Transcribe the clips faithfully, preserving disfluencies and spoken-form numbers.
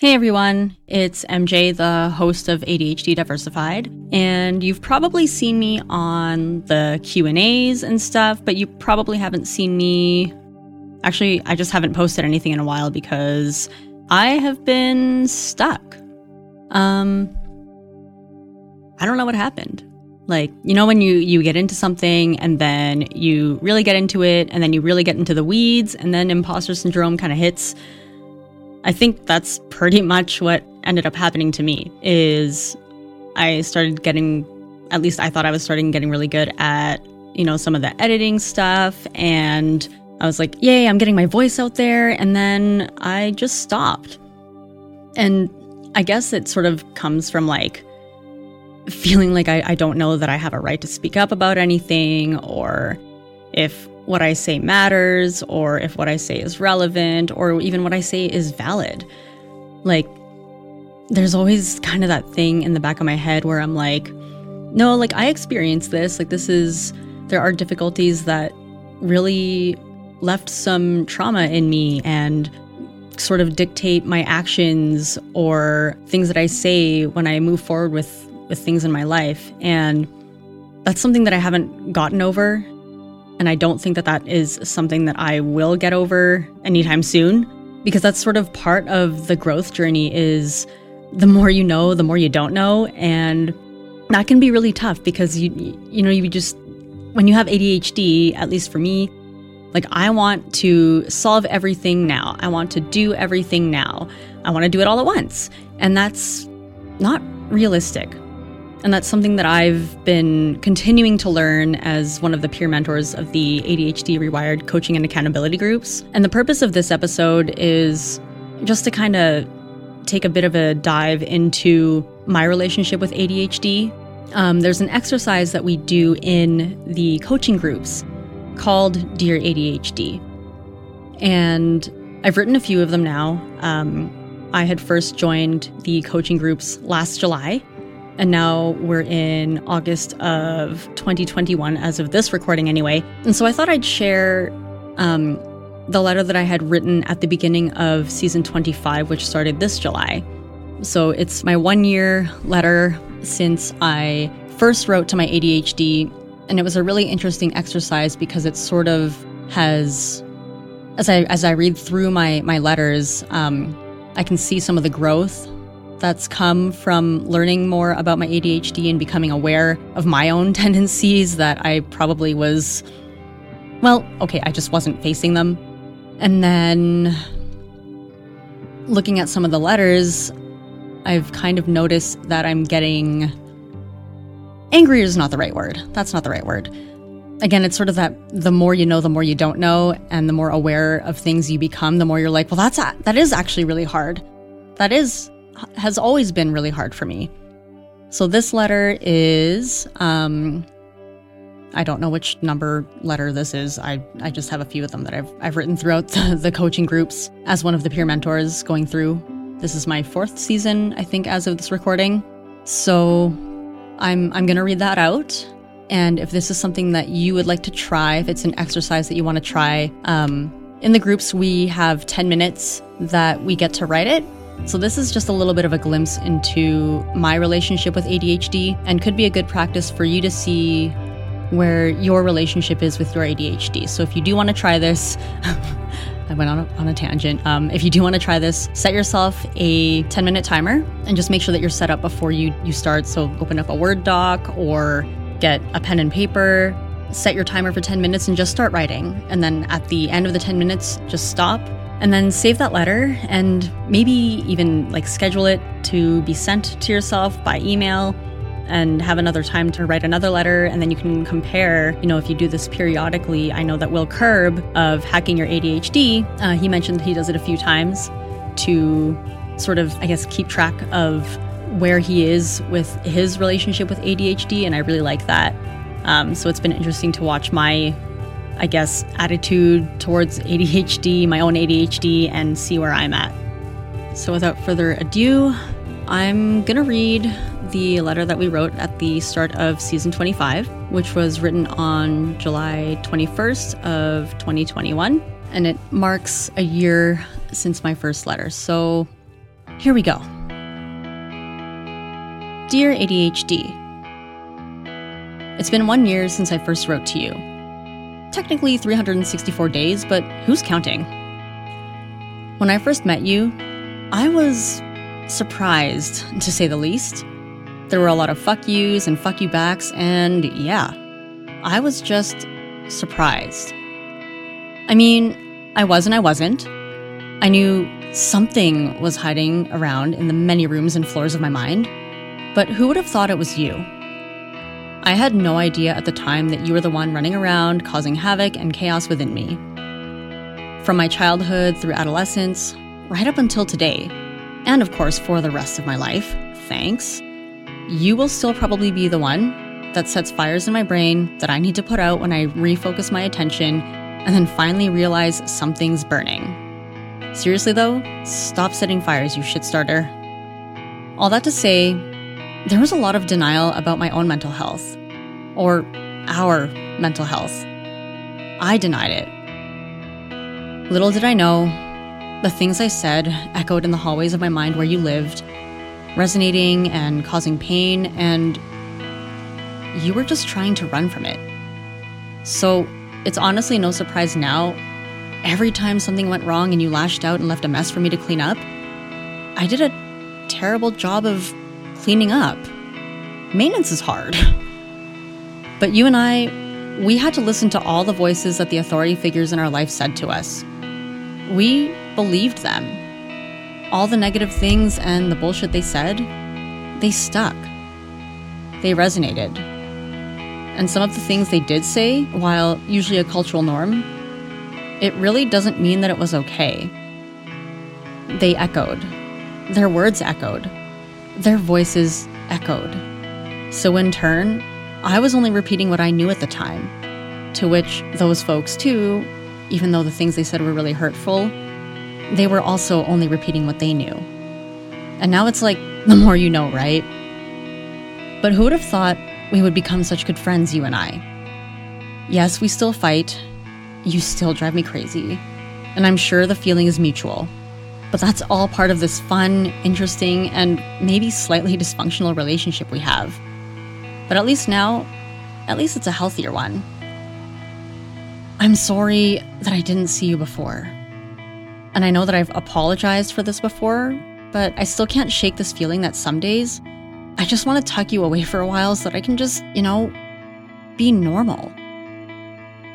Hey everyone, it's M J, the host of A D H D Diversified, and you've probably seen me on the Q and A's and stuff, but you probably haven't seen me. Actually, I just haven't posted anything in a while because I have been stuck. Um, I don't know what happened. Like, you know when you, you get into something and then you really get into it and then you really get into the weeds and then imposter syndrome kind of hits. I think that's pretty much what ended up happening to me is I started getting, at least I thought I was starting getting really good at, you know, some of the editing stuff. And I was like, yay, I'm getting my voice out there. And then I just stopped. And I guess it sort of comes from like feeling like I, I don't know that I have a right to speak up about anything, or if what I say matters, or if what I say is relevant, or even what I say is valid. Like, there's always kind of that thing in the back of my head where I'm like, no, like I experienced this. Like this is, there are difficulties that really left some trauma in me and sort of dictate my actions or things that I say when I move forward with, with things in my life. And that's something that I haven't gotten over. And I don't think that that is something that I will get over anytime soon, because that's sort of part of the growth journey is the more you know, the more you don't know. And that can be really tough because, you you know, you just, when you have A D H D, at least for me, like I want to solve everything now. I want to do everything now. I want to do it all at once. And that's not realistic. And that's something that I've been continuing to learn as one of the peer mentors of the A D H D Rewired Coaching and Accountability Groups. And the purpose of this episode is just to kind of take a bit of a dive into my relationship with A D H D. Um, there's an exercise that we do in the coaching groups called Dear A D H D. And I've written a few of them now. Um, I had first joined the coaching groups last July. And now we're in August of twenty twenty-one, as of this recording anyway. And so I thought I'd share um, the letter that I had written at the beginning of season twenty-five, which started this July. So it's my one year letter since I first wrote to my A D H D. And it was a really interesting exercise because it sort of has, as I as I read through my, my letters, um, I can see some of the growth that's come from learning more about my A D H D and becoming aware of my own tendencies that I probably was, well, okay, I just wasn't facing them. And then looking at some of the letters, I've kind of noticed that I'm getting, angry is not the right word. That's not the right word. Again, it's sort of that the more you know, the more you don't know, and the more aware of things you become, the more you're like, well, that's a- that is actually really hard. That is has always been really hard for me. So this letter is, um, I don't know which number letter this is. I, I just have a few of them that I've, I've written throughout the, the coaching groups as one of the peer mentors going through. This is my fourth season, I think, as of this recording. So I'm, I'm going to read that out. And if this is something that you would like to try, if it's an exercise that you want to try, um, in the groups, we have ten minutes that we get to write it. So this is just a little bit of a glimpse into my relationship with A D H D and could be a good practice for you to see where your relationship is with your A D H D. So if you do want to try this, I went on a, on a tangent. Um, if you do want to try this, set yourself a ten minute timer and just make sure that you're set up before you, you start. So open up a Word doc or get a pen and paper, set your timer for ten minutes and just start writing. And then at the end of the ten minutes, just stop. And then save that letter and maybe even like schedule it to be sent to yourself by email and have another time to write another letter. And then you can compare, you know, if you do this periodically. I know that Will Curb of Hacking Your A D H D, uh, he mentioned he does it a few times to sort of, I guess, keep track of where he is with his relationship with A D H D. And I really like that. Um, so it's been interesting to watch my I guess, attitude towards A D H D, my own A D H D, and see where I'm at. So without further ado, I'm gonna read the letter that we wrote at the start of season twenty-five, which was written on July twenty-first of twenty twenty-one. And it marks a year since my first letter. So Here we go. Dear A D H D, it's been one year since I first wrote to you. Technically three hundred sixty-four days, but who's counting? When I first met you, I was surprised, to say the least. There were a lot of fuck yous and fuck you backs, and yeah, I was just surprised. I mean, I was and I wasn't. I knew something was hiding around in the many rooms and floors of my mind, but who would have thought it was you? I had no idea at the time that you were the one running around, causing havoc and chaos within me. From my childhood through adolescence, right up until today, and of course for the rest of my life, thanks, you will still probably be the one that sets fires in my brain that I need to put out when I refocus my attention and then finally realize something's burning. Seriously though, stop setting fires, you shit starter. All that to say, there was a lot of denial about my own mental health, or our mental health. I denied it. Little did I know, the things I said echoed in the hallways of my mind where you lived, resonating and causing pain, and you were just trying to run from it. So it's honestly no surprise now, every time something went wrong and you lashed out and left a mess for me to clean up, I did a terrible job of cleaning up. Maintenance is hard. But you and I, we had to listen to all the voices that the authority figures in our life said to us. We believed them. All the negative things and the bullshit they said, they stuck. They resonated. And some of the things they did say, while usually a cultural norm, it really doesn't mean that it was okay. They echoed. Their words echoed. Their voices echoed. So in turn, I was only repeating what I knew at the time, to which those folks too, even though the things they said were really hurtful, they were also only repeating what they knew. And now it's like, the more you know, right? But who would have thought we would become such good friends, you and I? Yes, we still fight. You still drive me crazy. And I'm sure the feeling is mutual. But that's all part of this fun, interesting, and maybe slightly dysfunctional relationship we have. But at least now, at least it's a healthier one. I'm sorry that I didn't see you before. And I know that I've apologized for this before, but I still can't shake this feeling that some days, I just want to tuck you away for a while so that I can just, you know, be normal.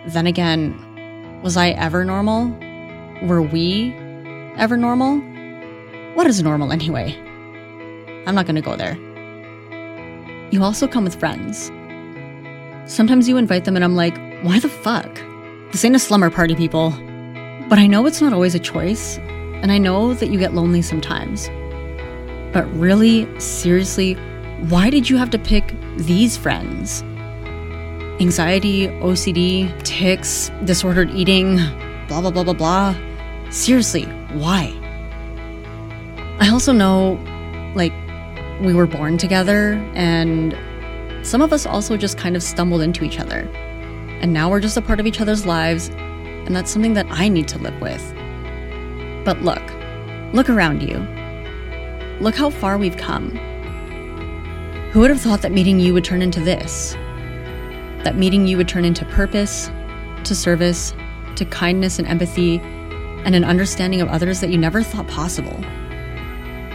Then again, was I ever normal? Were we ever normal? What is normal anyway? I'm not gonna go there. You also come with friends. Sometimes you invite them and I'm like, why the fuck? This ain't a slumber party, people. But I know it's not always a choice, and I know that you get lonely sometimes. But really, seriously, why did you have to pick these friends? Anxiety, O C D, tics, disordered eating, blah, blah, blah, blah, blah. Seriously, why? I also know, like, we were born together, and some of us also just kind of stumbled into each other. And now we're just a part of each other's lives, and that's something that I need to live with. But look, look around you. Look how far we've come. Who would have thought that meeting you would turn into this? That meeting you would turn into purpose, to service, to kindness and empathy, and an understanding of others that you never thought possible.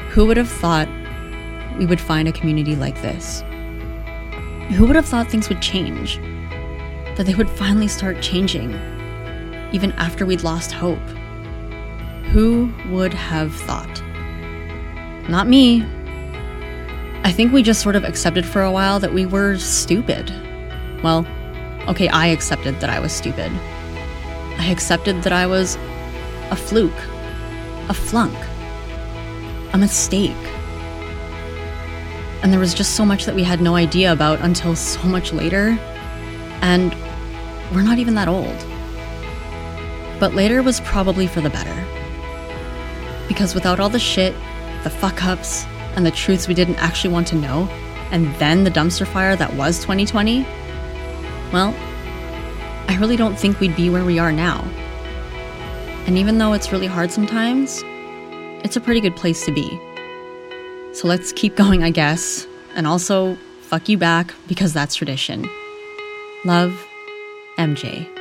Who would have thought we would find a community like this? Who would have thought things would change? That they would finally start changing, even after we'd lost hope? Who would have thought? Not me. I think we just sort of accepted for a while that we were stupid. Well, okay, I accepted that I was stupid. I accepted that I was a fluke, a flunk, a mistake. And there was just so much that we had no idea about until so much later, and we're not even that old. But later was probably for the better. Because without all the shit, the fuck-ups, and the truths we didn't actually want to know, and then the dumpster fire that was twenty twenty, well, I really don't think we'd be where we are now. And even though it's really hard sometimes, it's a pretty good place to be. So let's keep going, I guess. And also, fuck you back, because that's tradition. Love, M J.